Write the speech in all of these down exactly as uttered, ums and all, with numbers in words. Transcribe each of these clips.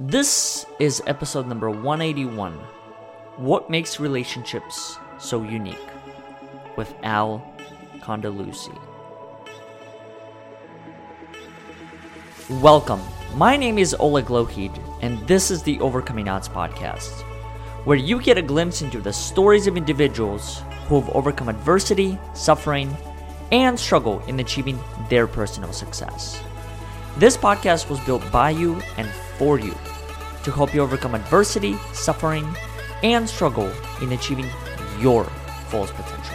This is episode number one eighty-one, What Makes Relationships So Unique, with Al Condeluci. Welcome. My name is Oleg Lougheed, and this is the Overcoming Odds Podcast, where you get a glimpse into the stories of individuals who have overcome adversity, suffering, and struggle in achieving their personal success. This podcast was built by you and for you to help you overcome adversity, suffering, and struggle in achieving your fullest potential.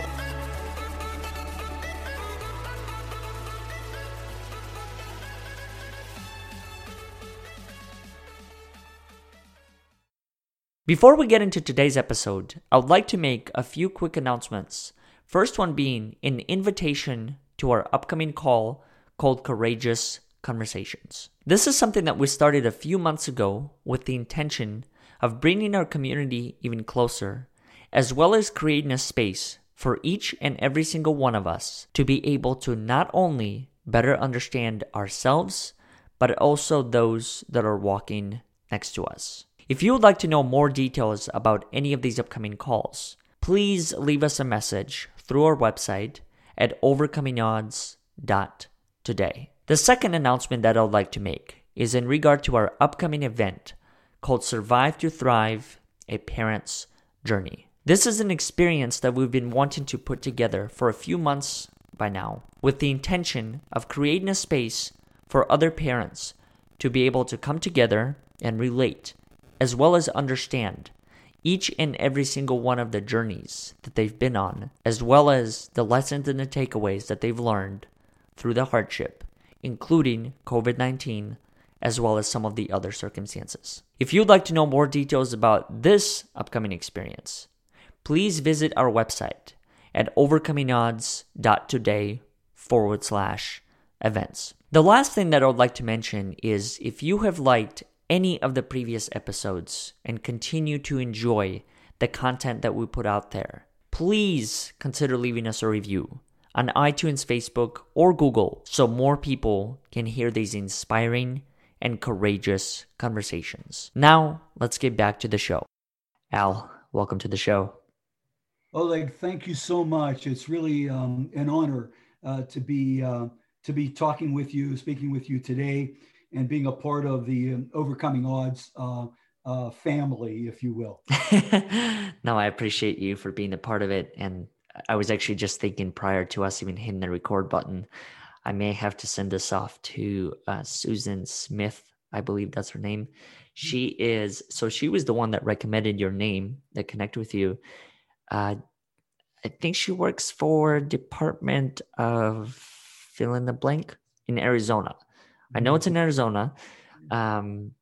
Before we get into today's episode, I would like to make a few quick announcements. First one being an invitation to our upcoming call called Courageous Conversations. This is something that we started a few months ago with the intention of bringing our community even closer, as well as creating a space for each and every single one of us to be able to not only better understand ourselves, but also those that are walking next to us. If you would like to know more details about any of these upcoming calls, please leave us a message through our website at overcoming odds dot today. The second announcement that I would like to make is in regard to our upcoming event called Survive to Thrive, A Parent's Journey. This is an experience that we've been wanting to put together for a few months by now, with the intention of creating a space for other parents to be able to come together and relate, as well as understand each and every single one of the journeys that they've been on, as well as the lessons and the takeaways that they've learned through the hardship, including covid nineteen, as well as some of the other circumstances. If you'd like to know more details about this upcoming experience, please visit our website at overcomingodds.today forward slash events. The last thing that I would like to mention is if you have liked any of the previous episodes and continue to enjoy the content that we put out there, please consider leaving us a review on iTunes, Facebook, or Google so more people can hear these inspiring and courageous conversations. Now, let's get back to the show. Al, welcome to the show. Oleg, thank you so much. It's really um, an honor uh, to be uh, to be talking with you, speaking with you today, and being a part of the um, Overcoming Odds uh, uh, family, if you will. No, I appreciate you for being a part of it. And I was actually just thinking prior to us even hitting the record button, I may have to send this off to uh, Susan Smith. I believe that's her name. She is, so she was the one that recommended your name, that connected with you. Uh, I think she works for Department of fill in the blank in Arizona. I know it's in Arizona, um,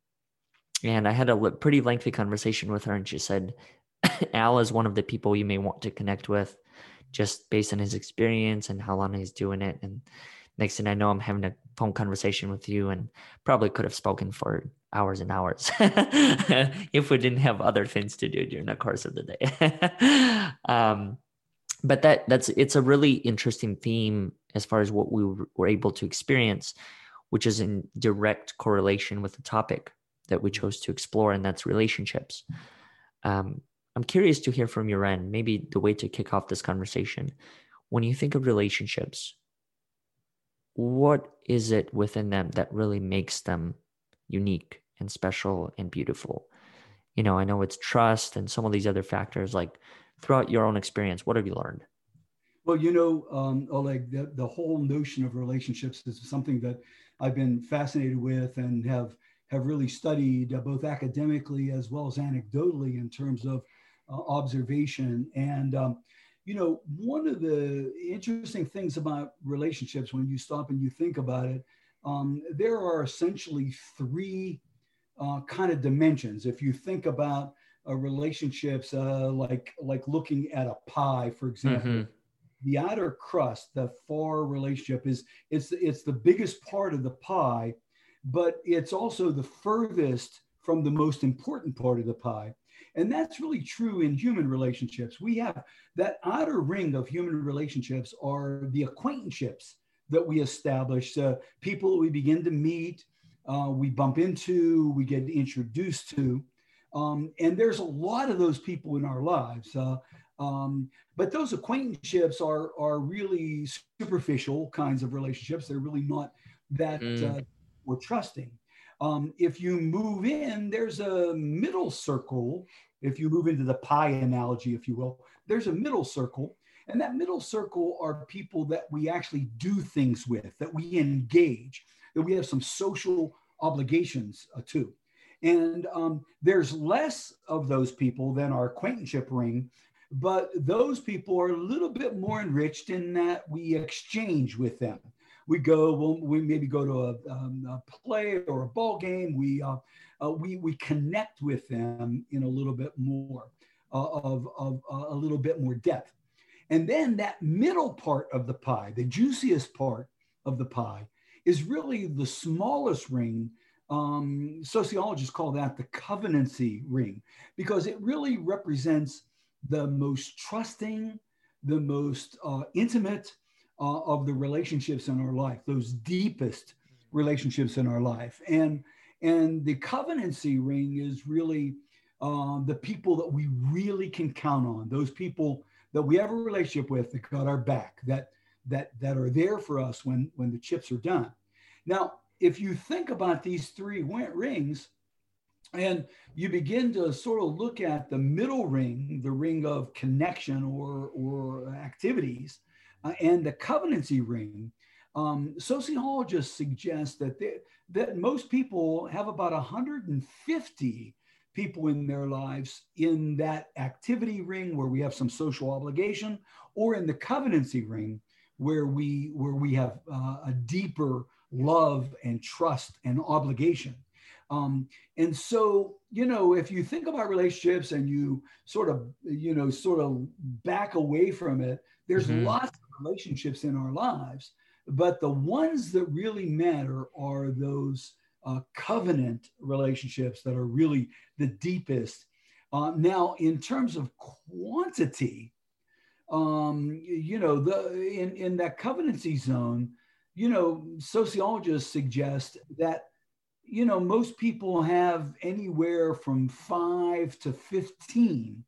and I had a l- pretty lengthy conversation with her, and she said, Al is one of the people you may want to connect with just based on his experience and how long he's doing it. And next thing I know, I'm having a phone conversation with you, and probably could have spoken for hours and hours if we didn't have other things to do during the course of the day. um, but that that's it's a really interesting theme as far as what we were able to experience, which is in direct correlation with the topic that we chose to explore, and that's relationships. Um, I'm curious to hear from your end, maybe the way to kick off this conversation. When you think of relationships, what is it within them that really makes them unique and special and beautiful? You know, I know it's trust and some of these other factors, like throughout your own experience, what have you learned? Well, you know, um, Oleg, the, the whole notion of relationships is something that I've been fascinated with and have have really studied uh, both academically as well as anecdotally in terms of uh, observation. And, um, you know, one of the interesting things about relationships, when you stop and you think about it, um, there are essentially three uh, kind of dimensions. If you think about uh, relationships, uh, like, like looking at a pie, for example, mm-hmm. The outer crust, the far relationship, is it's it's the biggest part of the pie, but it's also the furthest from the most important part of the pie. And that's really true in human relationships. We have that outer ring of human relationships are the acquaintanceships that we establish, uh, people that we begin to meet, uh, we bump into, we get introduced to. Um, and there's a lot of those people in our lives. Uh, um, but those acquaintanceships are are really superficial kinds of relationships. They're really not that mm. uh, we're trusting. Um, if you move in, there's a middle circle. If you move into the pie analogy, if you will, there's a middle circle. And that middle circle are people that we actually do things with, that we engage, that we have some social obligations uh, to. And um, there's less of those people than our acquaintanceship ring, but those people are a little bit more enriched in that we exchange with them. We go, well, we maybe go to a, um, a play or a ball game. We uh, uh, we we connect with them in a little bit more uh, of of uh, a little bit more depth. And then that middle part of the pie, the juiciest part of the pie, is really the smallest ring. Um, sociologists call that the covenancy ring, because it really represents the most trusting, the most uh, intimate uh, of the relationships in our life, those deepest relationships in our life. And, and the covenancy ring is really uh, the people that we really can count on, those people that we have a relationship with that got our back, that, that, that are there for us when, when the chips are done. Now, if you think about these three rings and you begin to sort of look at the middle ring, the ring of connection or, or activities, uh, and the covenancy ring, um, sociologists suggest that they, that most people have about one hundred fifty people in their lives in that activity ring where we have some social obligation, or in the covenancy ring where we, where we have uh, a deeper love and trust and obligation. Um, and so, you know, if you think about relationships and you sort of, you know, sort of back away from it, there's mm-hmm. lots of relationships in our lives, but the ones that really matter are those uh, covenant relationships that are really the deepest. Uh, now, in terms of quantity, um, you know, the in, in that covenancy zone, you know, sociologists suggest that, you know, most people have anywhere from five to fifteen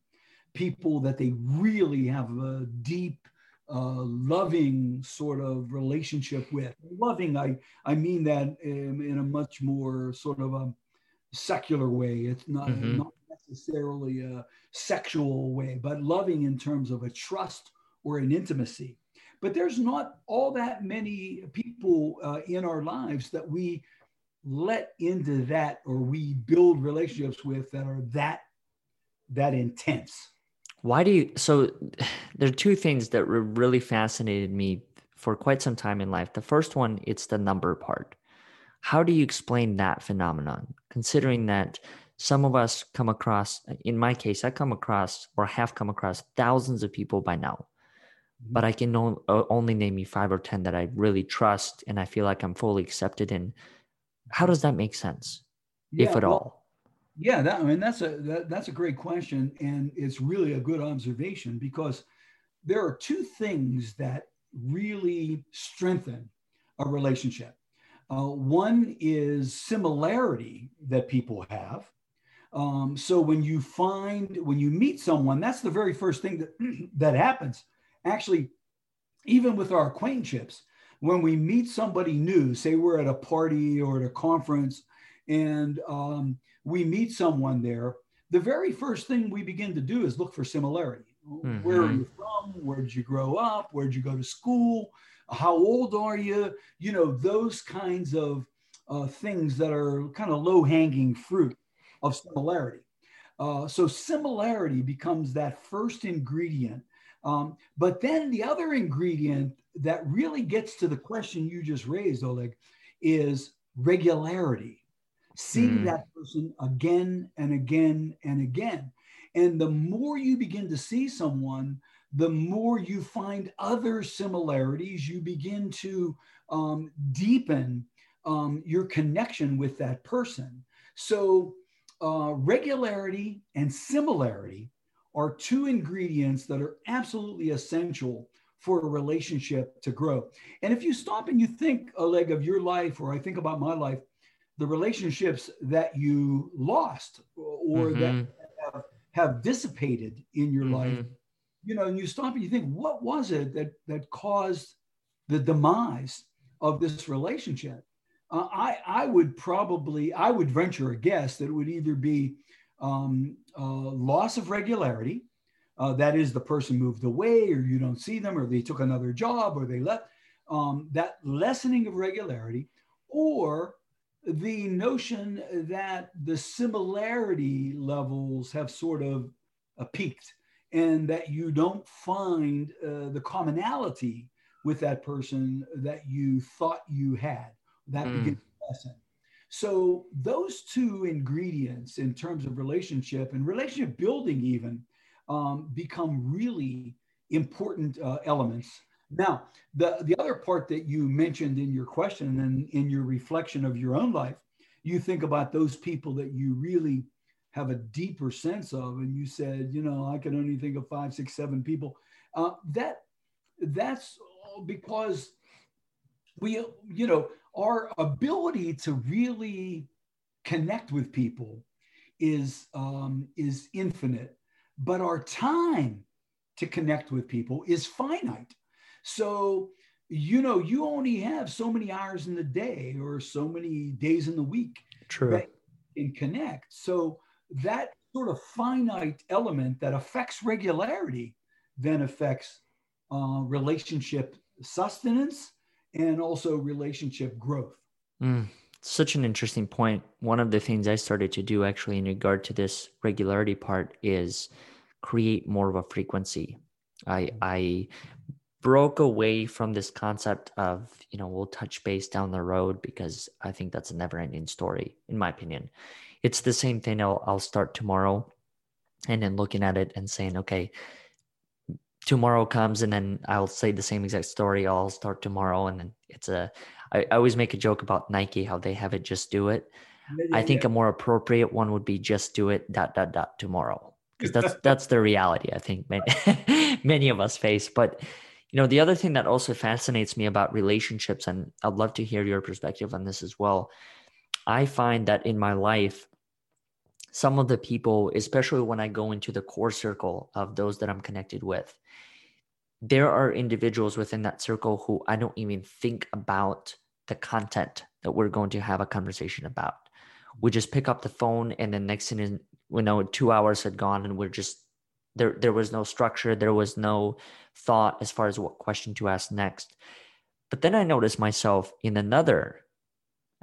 people that they really have a deep, uh, loving sort of relationship with. Loving, I, I mean that in, in a much more sort of a secular way. It's not, mm-hmm. not necessarily a sexual way, but loving in terms of a trust or an intimacy. But there's not all that many people uh, in our lives that we let into that, or we build relationships with, that are that that intense. Why do you, so there are two things that really fascinated me for quite some time in life. The first one, it's the number part. How do you explain that phenomenon? Considering that some of us come across, in my case, I come across or have come across thousands of people by now. But I can only name you five or ten that I really trust and I feel like I'm fully accepted in. How does that make sense, yeah, if at well, all? Yeah, that, I mean, that's a that, that's a great question. And it's really a good observation, because there are two things that really strengthen a relationship. Uh, one is similarity that people have. Um, so when you find, when you meet someone, that's the very first thing that that happens. Actually, even with our acquaintanceships, when we meet somebody new, say we're at a party or at a conference, and um, we meet someone there, the very first thing we begin to do is look for similarity. Mm-hmm. Where are you from? Where did you grow up? Where did you go to school? How old are you? You know, those kinds of uh, things that are kind of low-hanging fruit of similarity. Uh, so similarity becomes that first ingredient. Um, but then the other ingredient that really gets to the question you just raised, Oleg, is regularity, seeing mm. that person again and again and again. And the more you begin to see someone, the more you find other similarities, you begin to um, deepen um, your connection with that person. So uh, regularity and similarity are two ingredients that are absolutely essential for a relationship to grow. And if you stop and you think, Oleg, of your life, or I think about my life, the relationships that you lost or mm-hmm. that have, have dissipated in your mm-hmm. life, you know, and you stop and you think, what was it that that caused the demise of this relationship? Uh, I I would probably, I would venture a guess that it would either be um, uh, loss of regularity, uh, that is the person moved away or you don't see them or they took another job or they left, um, that lessening of regularity, or the notion that the similarity levels have sort of uh, peaked and that you don't find uh, the commonality with that person that you thought you had. That mm. begins to lessen. So those two ingredients in terms of relationship and relationship building even um, become really important uh, elements. Now, the, the other part that you mentioned in your question and in your reflection of your own life, you think about those people that you really have a deeper sense of. And you said, you know, I can only think of five, six, seven people. Uh, that that's because we, you know, our ability to really connect with people is um, is infinite, but our time to connect with people is finite. So, you know, you only have so many hours in the day or so many days in the week. True. That you can connect. So that sort of finite element that affects regularity then affects uh, relationship sustenance and also relationship growth. Mm, such an interesting point. One of the things I started to do actually in regard to this regularity part is create more of a frequency. I, I broke away from this concept of, you know, we'll touch base down the road, because I think that's a never-ending story, in my opinion. It's the same thing. I'll, I'll start tomorrow and then looking at it and saying, okay, tomorrow comes and then I'll say the same exact story. I'll start tomorrow. And then it's a, I, I always make a joke about Nike, how they have it, just do it. Yeah, I think yeah. a more appropriate one would be just do it dot, dot, dot tomorrow. Because that's, that's the reality I think many, many of us face. But, you know, the other thing that also fascinates me about relationships, and I'd love to hear your perspective on this as well. I find that in my life, some of the people, especially when I go into the core circle of those that I'm connected with, there are individuals within that circle who I don't even think about the content that we're going to have a conversation about. We just pick up the phone and then next thing is, we know two hours had gone and we're just, there, there was no structure. There was no thought as far as what question to ask next. But then I noticed myself in another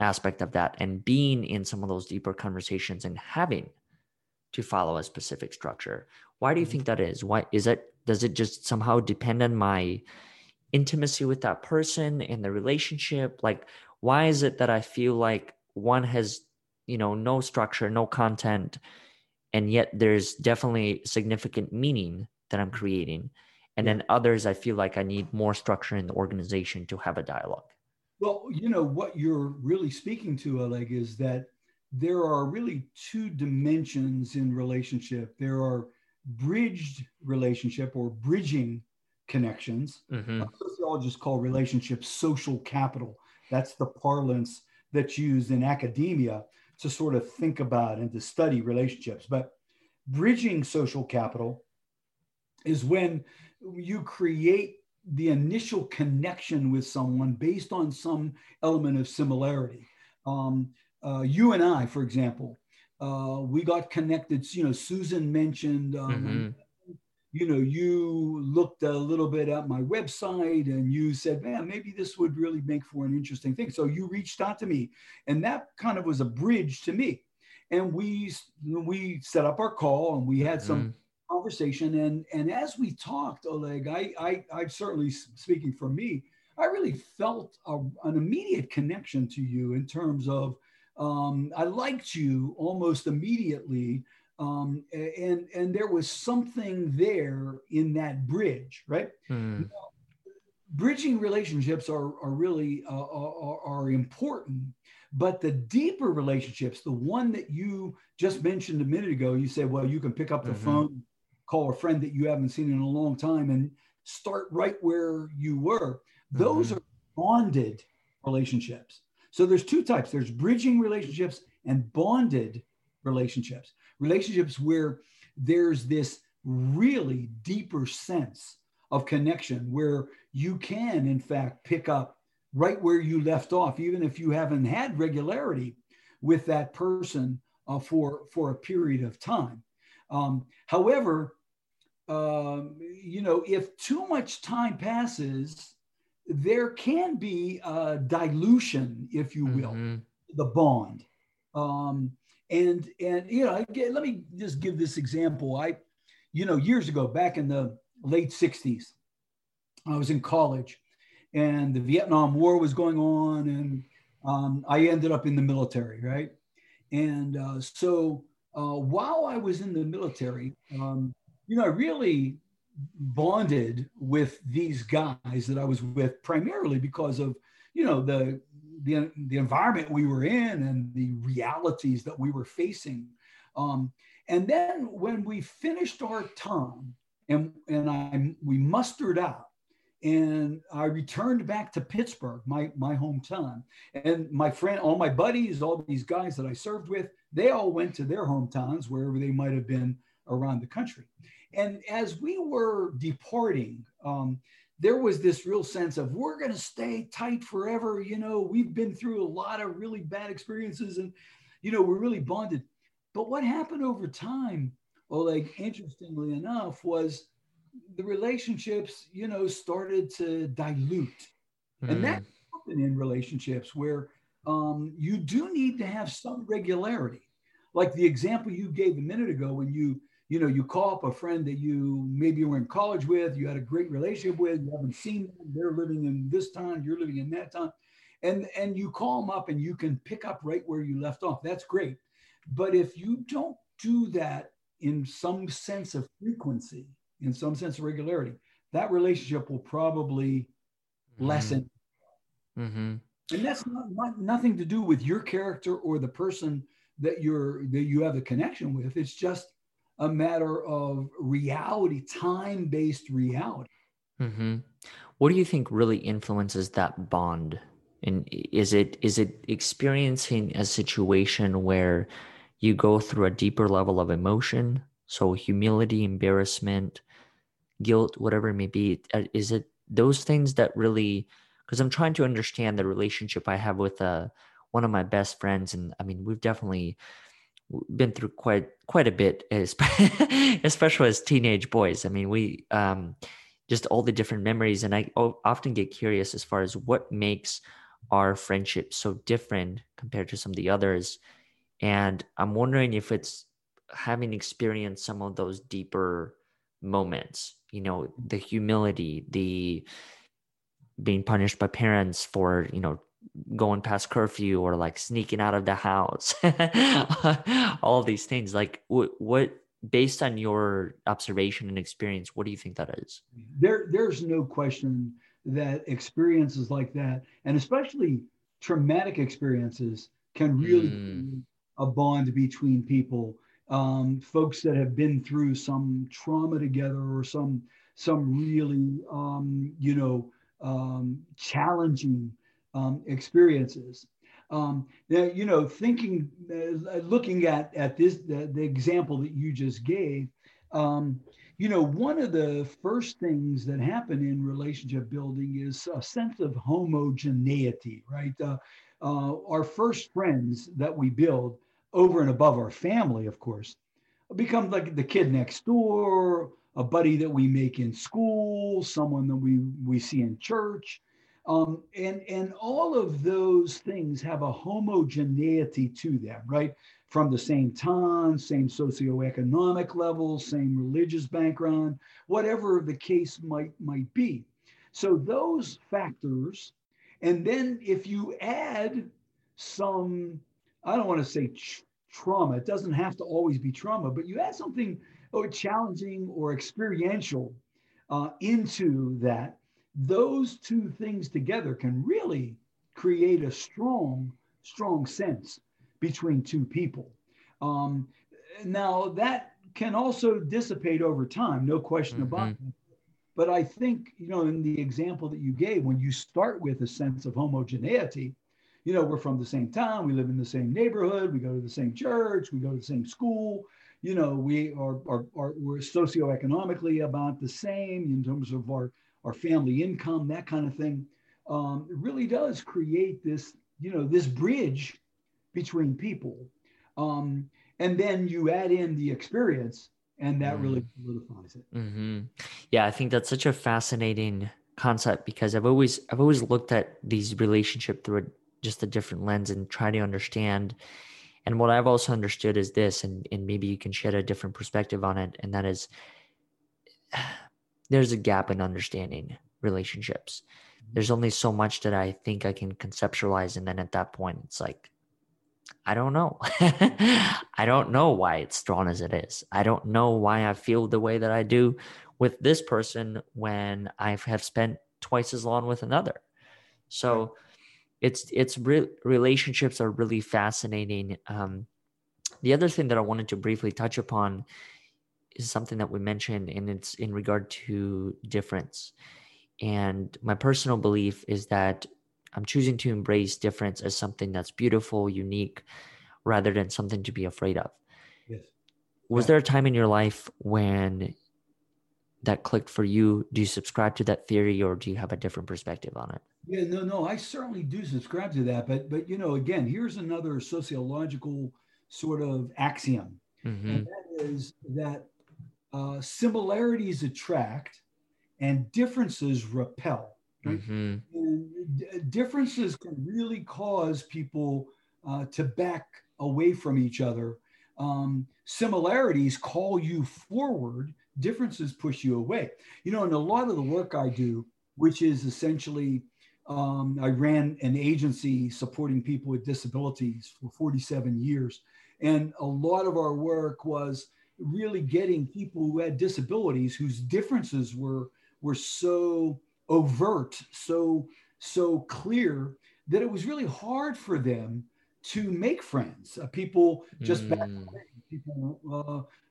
aspect of that and being in some of those deeper conversations and having to follow a specific structure. Why do you think that is? Why is it, does it just somehow depend on my intimacy with that person and the relationship? Like, why is it that I feel like one has, you know, no structure, no content, and yet there's definitely significant meaning that I'm creating? And then others, I feel like I need more structure in the organization to have a dialogue. Well, you know, what you're really speaking to, Oleg, is that there are really two dimensions in relationship. There are bridged relationship or bridging connections. Mm-hmm. Sociologists call relationships social capital. That's the parlance that's used in academia to sort of think about and to study relationships. But bridging social capital is when you create the initial connection with someone based on some element of similarity. Um, uh, you and I, for example, uh, we got connected, you know, Susan mentioned, um, mm-hmm. you know, you looked a little bit at my website and you said, man, maybe this would really make for an interesting thing. So you reached out to me and that kind of was a bridge to me. And we, we set up our call and we had mm-hmm. some conversation. And, and as we talked, Oleg, I, I, I'm certainly speaking for me, I really felt a, an immediate connection to you in terms of, um, I liked you almost immediately. Um, and, and there was something there in that bridge, right? Mm. Now, bridging relationships are, are really, uh, are, are important, but the deeper relationships, the one that you just mentioned a minute ago, you said, well, you can pick up the mm-hmm. phone, call a friend that you haven't seen in a long time and start right where you were. Those mm-hmm. are bonded relationships. So there's two types. There's bridging relationships and bonded relationships. Relationships where there's this really deeper sense of connection where you can, in fact, pick up right where you left off, even if you haven't had regularity with that person uh, for, for a period of time. Um, however, um, you know, if too much time passes, there can be a dilution, if you will, mm-hmm. the bond. Um, and, and, you know, I get, let me just give this example. I, you know, years ago, back in the late sixties, I was in college and the Vietnam War was going on, and um, I ended up in the military, right? And uh, so uh, while I was in the military, um, you know, I really bonded with these guys that I was with, primarily because of, you know, the, the, the environment we were in and the realities that we were facing. Um, and then when we finished our time and, and I, we mustered out, and I returned back to Pittsburgh, my, my hometown. And my friend, all my buddies, all these guys that I served with, they all went to their hometowns, wherever they might have been around the country. And as we were departing, um, there was this real sense of, we're going to stay tight forever. You know, we've been through a lot of really bad experiences and, you know, we're really bonded. But what happened over time, Oleg, interestingly enough, was the relationships, you know, started to dilute. Mm. And that's often in relationships where um, you do need to have some regularity. Like the example you gave a minute ago, when you, you know, you call up a friend that you maybe were in college with, you had a great relationship with, you haven't seen them, they're living in this town, you're living in that town. And, and you call them up and you can pick up right where you left off. That's great. But if you don't do that in some sense of frequency, in some sense of regularity, that relationship will probably mm-hmm. lessen. Mm-hmm. And that's not, not nothing to do with your character or the person that you're that you have a connection with. It's just a matter of reality, time-based reality. Mm-hmm. What do you think really influences that bond? And is it is it experiencing a situation where you go through a deeper level of emotion? So humility, embarrassment, guilt, whatever it may be, is it those things that really, because I'm trying to understand the relationship I have with uh, one of my best friends. And I mean, we've definitely been through quite quite a bit, especially as teenage boys. I mean, we um, just all the different memories. And I often get curious as far as what makes our friendship so different compared to some of the others. And I'm wondering if it's having experienced some of those deeper moments, you know, the humility, the being punished by parents for, you know, going past curfew or like sneaking out of the house, all these things, like w- what, based on your observation and experience, what do you think that is? There, there's no question that experiences like that, and especially traumatic experiences, can really mm. be a bond between people. Um, folks that have been through some trauma together or some some really, um, you know, um, challenging um, experiences. Um, that, you know, thinking, uh, looking at at this, the, the example that you just gave, um, you know, one of the first things that happen in relationship building is a sense of homogeneity, right? Uh, uh, our first friends that we build, over and above our family, of course, become like the kid next door, a buddy that we make in school, someone that we, we see in church. Um, and, and all of those things have a homogeneity to them, right? From the same time, same socioeconomic level, same religious background, whatever the case might, might be. So those factors, and then if you add some, I don't want to say ch- trauma. It doesn't have to always be trauma, but you add something oh, challenging or experiential uh, into that. Those two things together can really create a strong, strong sense between two people. Um, now, that can also dissipate over time, no question mm-hmm. about it. But I think, you know, in the example that you gave, when you start with a sense of homogeneity, you know, we're from the same town, we live in the same neighborhood, we go to the same church, we go to the same school, you know, we are, are, are we're socioeconomically about the same in terms of our, our family income, that kind of thing. Um, it really does create this, you know, this bridge between people. Um, and then you add in the experience, and that mm. really solidifies it. Mm-hmm. Yeah, I think that's such a fascinating concept, because I've always I've always looked at these relationships through a, just a different lens and try to understand. And what I've also understood is this, and, and maybe you can shed a different perspective on it, and that is there's a gap in understanding relationships. There's only so much that I think I can conceptualize. And then at that point, it's like, I don't know. I don't know why it's drawn as it is. I don't know why I feel the way that I do with this person when I have spent twice as long with another. So it's, it's re- relationships are really fascinating. Um, the other thing that I wanted to briefly touch upon is something that we mentioned, and it's in regard to difference. And my personal belief is that I'm choosing to embrace difference as something that's beautiful, unique, rather than something to be afraid of. Yes. Was yeah. there a time in your life when that clicked for you? Do you subscribe to that theory, or do you have a different perspective on it? Yeah, no, no, I certainly do subscribe to that. But, but you know, again, here's another sociological sort of axiom. Mm-hmm. And that is that uh, similarities attract and differences repel. Right? Mm-hmm. And d- differences can really cause people uh, to back away from each other. Um, similarities call you forward, differences push you away. You know, and a lot of the work I do, which is essentially, um, I ran an agency supporting people with disabilities for forty-seven years. And a lot of our work was really getting people who had disabilities, whose differences were were so overt, so so clear, that it was really hard for them to make friends. Uh, people just mm. back away. People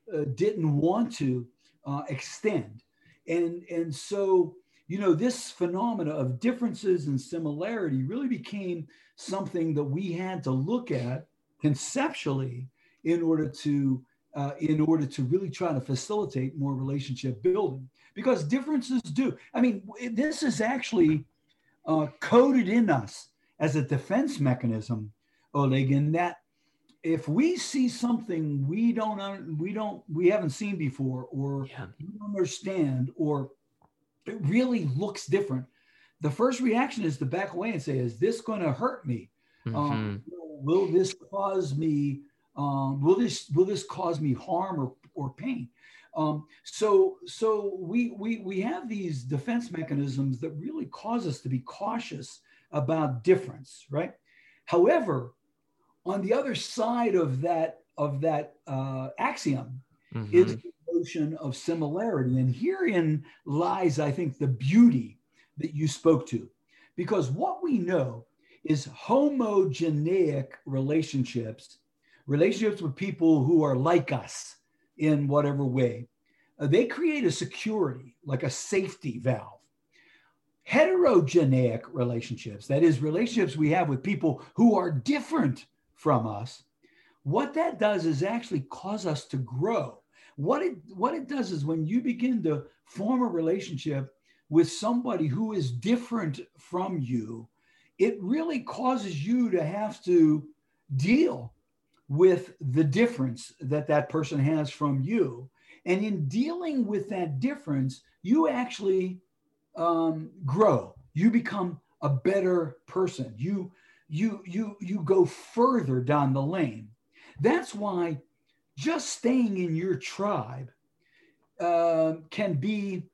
uh, uh, didn't want to uh, extend, and and so you know this phenomena of differences and similarity really became something that we had to look at conceptually in order to uh, in order to really try to facilitate more relationship building. Because differences do. I mean, this is actually uh, coded in us as a defense mechanism, Oleg, in that if we see something we don't, we don't, we haven't seen before, or yeah. we don't understand, or it really looks different, the first reaction is to back away and say, "Is this going to hurt me? Mm-hmm. Um, will this cause me? Um, will this will this cause me harm or or pain?" Um, so, so we, we, we have these defense mechanisms that really cause us to be cautious about difference, right? However, on the other side of that, of that, uh, axiom mm-hmm. is the notion of similarity. And herein lies, I think, the beauty that you spoke to, because what we know is homogeneic relationships, relationships with people who are like us, in whatever way, uh, they create a security, like a safety valve. Heterogeneic relationships, that is relationships we have with people who are different from us, what that does is actually cause us to grow. What it, what it does is when you begin to form a relationship with somebody who is different from you, it really causes you to have to deal with the difference that that person has from you. And in dealing with that difference, you actually um, grow. You become a better person. You, you, you, you go further down the lane. That's why just staying in your tribe uh, can be,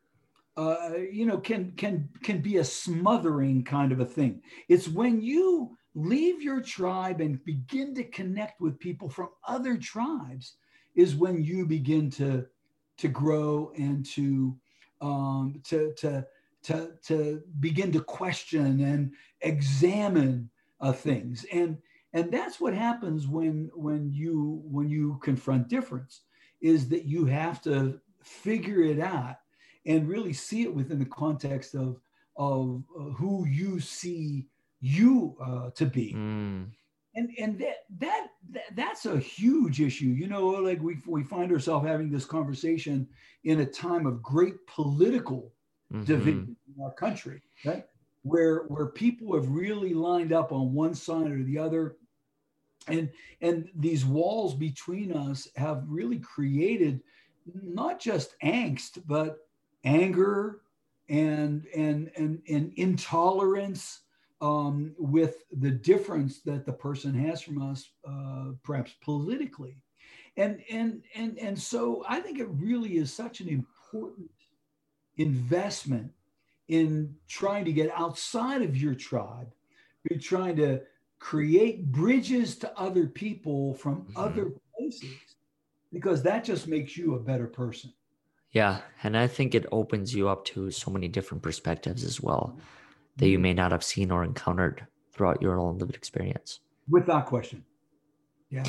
uh, you know, can, can, can be a smothering kind of a thing. It's when you leave your tribe and begin to connect with people from other tribes is when you begin to, to grow and to, um, to, to, to, to begin to question and examine uh, things. And, and that's what happens when, when you, when you confront difference, is that you have to figure it out and really see it within the context of, of uh, who you see you uh, to be. Mm. And and that, that that that's a huge issue. You know, like we we find ourselves having this conversation in a time of great political mm-hmm. division in our country, right? Where where people have really lined up on one side or the other, and and these walls between us have really created not just angst, but anger and and and and intolerance. Um, with the difference that the person has from us, uh, perhaps politically. And, and, and, and so I think it really is such an important investment in trying to get outside of your tribe, but trying to create bridges to other people from mm-hmm. other places, because that just makes you a better person. Yeah. And I think it opens you up to so many different perspectives as well, that you may not have seen or encountered throughout your own lived experience. Without question. Yeah.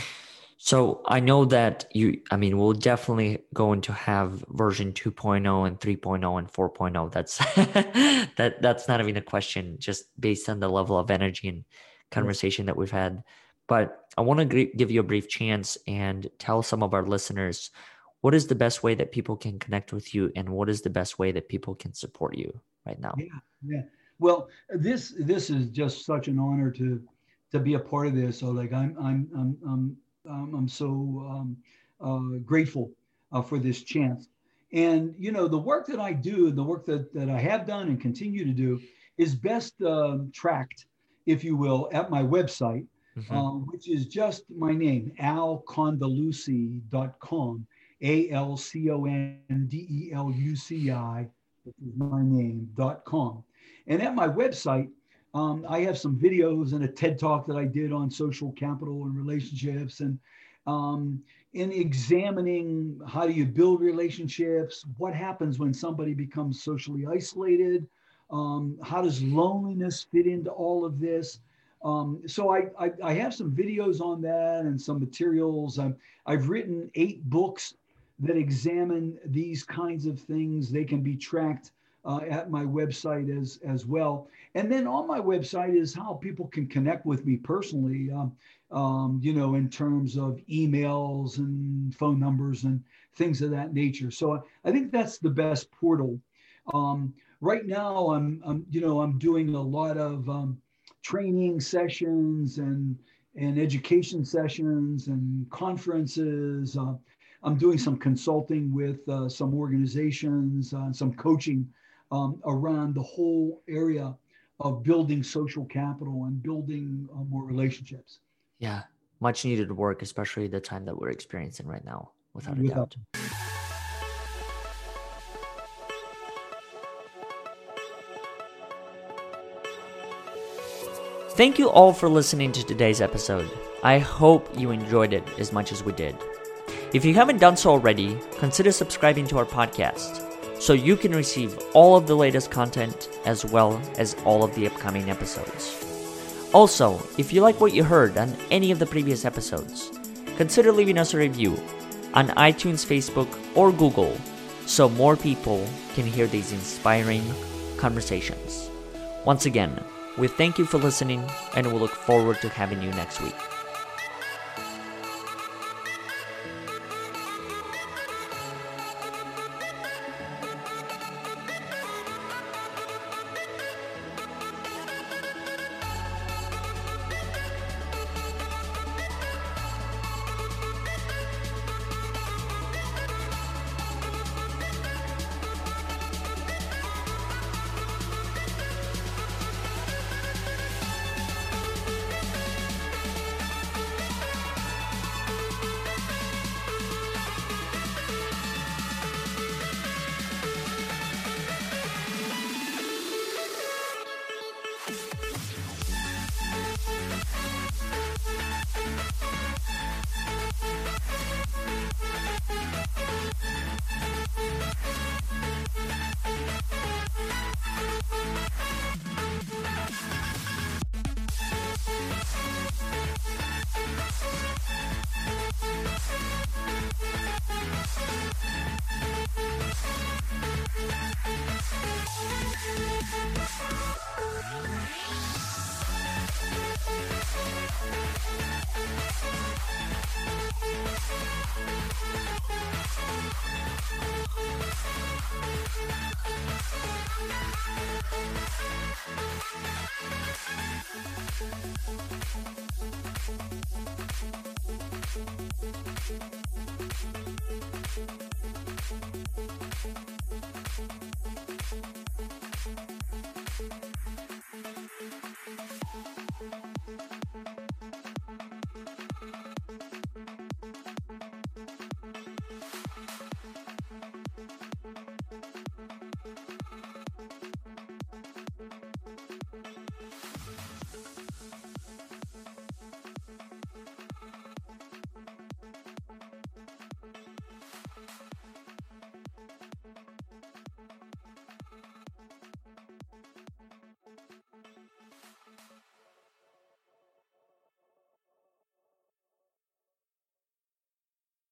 So I know that you, I mean, we'll definitely going to have version two point oh and three point oh and four point oh. That's, that, that's not even a question, just based on the level of energy and conversation that we've had. But I want to give you a brief chance and tell some of our listeners, what is the best way that people can connect with you, and what is the best way that people can support you right now? Yeah, yeah. Well, this this is just such an honor to to be a part of this. So, like, I'm I'm I'm I'm I'm, I'm so um, uh, grateful uh, for this chance. And you know, the work that I do, the work that that I have done and continue to do, is best uh, tracked, if you will, at my website, mm-hmm. uh, which is just my name, al condeluci dot com, A L C O N D E L U C I, which is my name dot com. And at my website, um, I have some videos and a TED Talk that I did on social capital and relationships, and um, in examining how do you build relationships, what happens when somebody becomes socially isolated, um, how does loneliness fit into all of this. Um, so I, I, I have some videos on that and some materials. I'm, I've written eight books that examine these kinds of things. They can be tracked Uh, at my website as as well. And then on my website is how people can connect with me personally, um, um, you know, in terms of emails and phone numbers and things of that nature. So I, I think that's the best portal. Um, right now, I'm, I'm, you know, I'm doing a lot of um, training sessions and, and education sessions and conferences. Uh, I'm doing some consulting with uh, some organizations uh, and some coaching Um, around the whole area of building social capital and building uh, more relationships. Yeah, much needed work, especially the time that we're experiencing right now, without a without. doubt. Thank you all for listening to today's episode. I hope you enjoyed it as much as we did. If you haven't done so already, consider subscribing to our podcast, so you can receive all of the latest content as well as all of the upcoming episodes. Also, if you like what you heard on any of the previous episodes, consider leaving us a review on iTunes, Facebook, or Google so more people can hear these inspiring conversations. Once again, we thank you for listening, and we look forward to having you next week. Thank you.